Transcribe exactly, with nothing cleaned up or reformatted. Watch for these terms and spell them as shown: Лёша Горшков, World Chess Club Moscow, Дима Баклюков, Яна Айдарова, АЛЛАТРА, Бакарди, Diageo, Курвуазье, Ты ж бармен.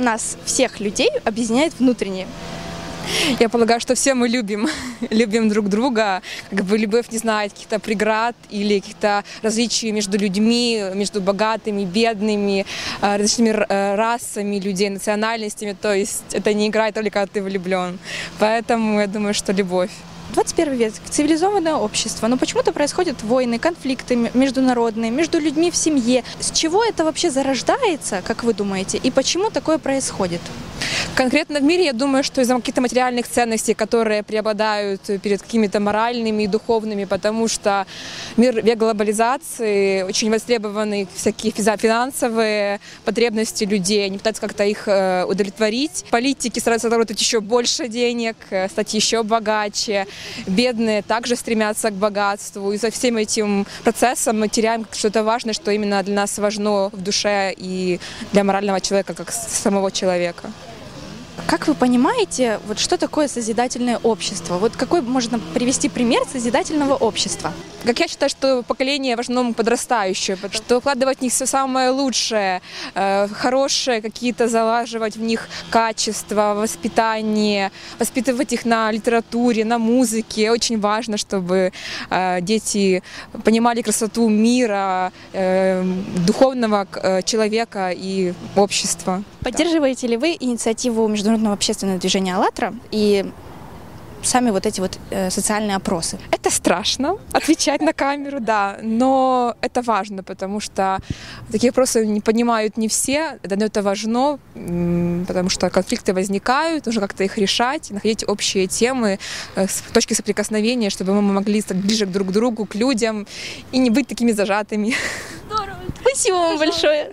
нас, всех людей, объединяет внутренне. Я полагаю, что все мы любим, любим друг друга, как бы любовь не знает каких-то преград или каких-то различий между людьми, между богатыми, бедными, различными расами людей, национальностями, то есть это не играет только когда ты влюблен, поэтому я думаю, что любовь. двадцать первый век, цивилизованное общество, но почему-то происходят войны, конфликты международные, между людьми в семье. С чего это вообще зарождается, как вы думаете, и почему такое происходит? Конкретно в мире, я думаю, что из-за каких-то материальных ценностей, которые преобладают перед какими-то моральными и духовными, потому что мир век глобализации, очень востребованы всякие финансовые потребности людей, они пытаются как-то их удовлетворить. Политики стараются заработать еще больше денег, стать еще богаче. Бедные также стремятся к богатству. И за всем этим процессом мы теряем что-то важное, что именно для нас важно в душе и для морального человека, как самого человека. Как вы понимаете, вот что такое созидательное общество? Вот какой можно привести пример созидательного общества? Как я считаю, что поколение в основном подрастающее, что вкладывать в них все самое лучшее, э, хорошее, какие-то залаживать в них качества, воспитание, воспитывать их на литературе, на музыке. Очень важно, чтобы э, дети понимали красоту мира, э, духовного э, человека и общества. Поддерживаете ли вы инициативу между Международного общественного движения «АЛЛАТРА» и сами вот эти вот э, социальные опросы? Это страшно, отвечать на камеру, да, но это важно, потому что такие опросы не понимают не все, но это важно, потому что конфликты возникают, нужно как-то их решать, находить общие темы, э, точки соприкосновения, чтобы мы могли стать ближе друг к другу, к людям и не быть такими зажатыми. Здорово! Спасибо вам большое!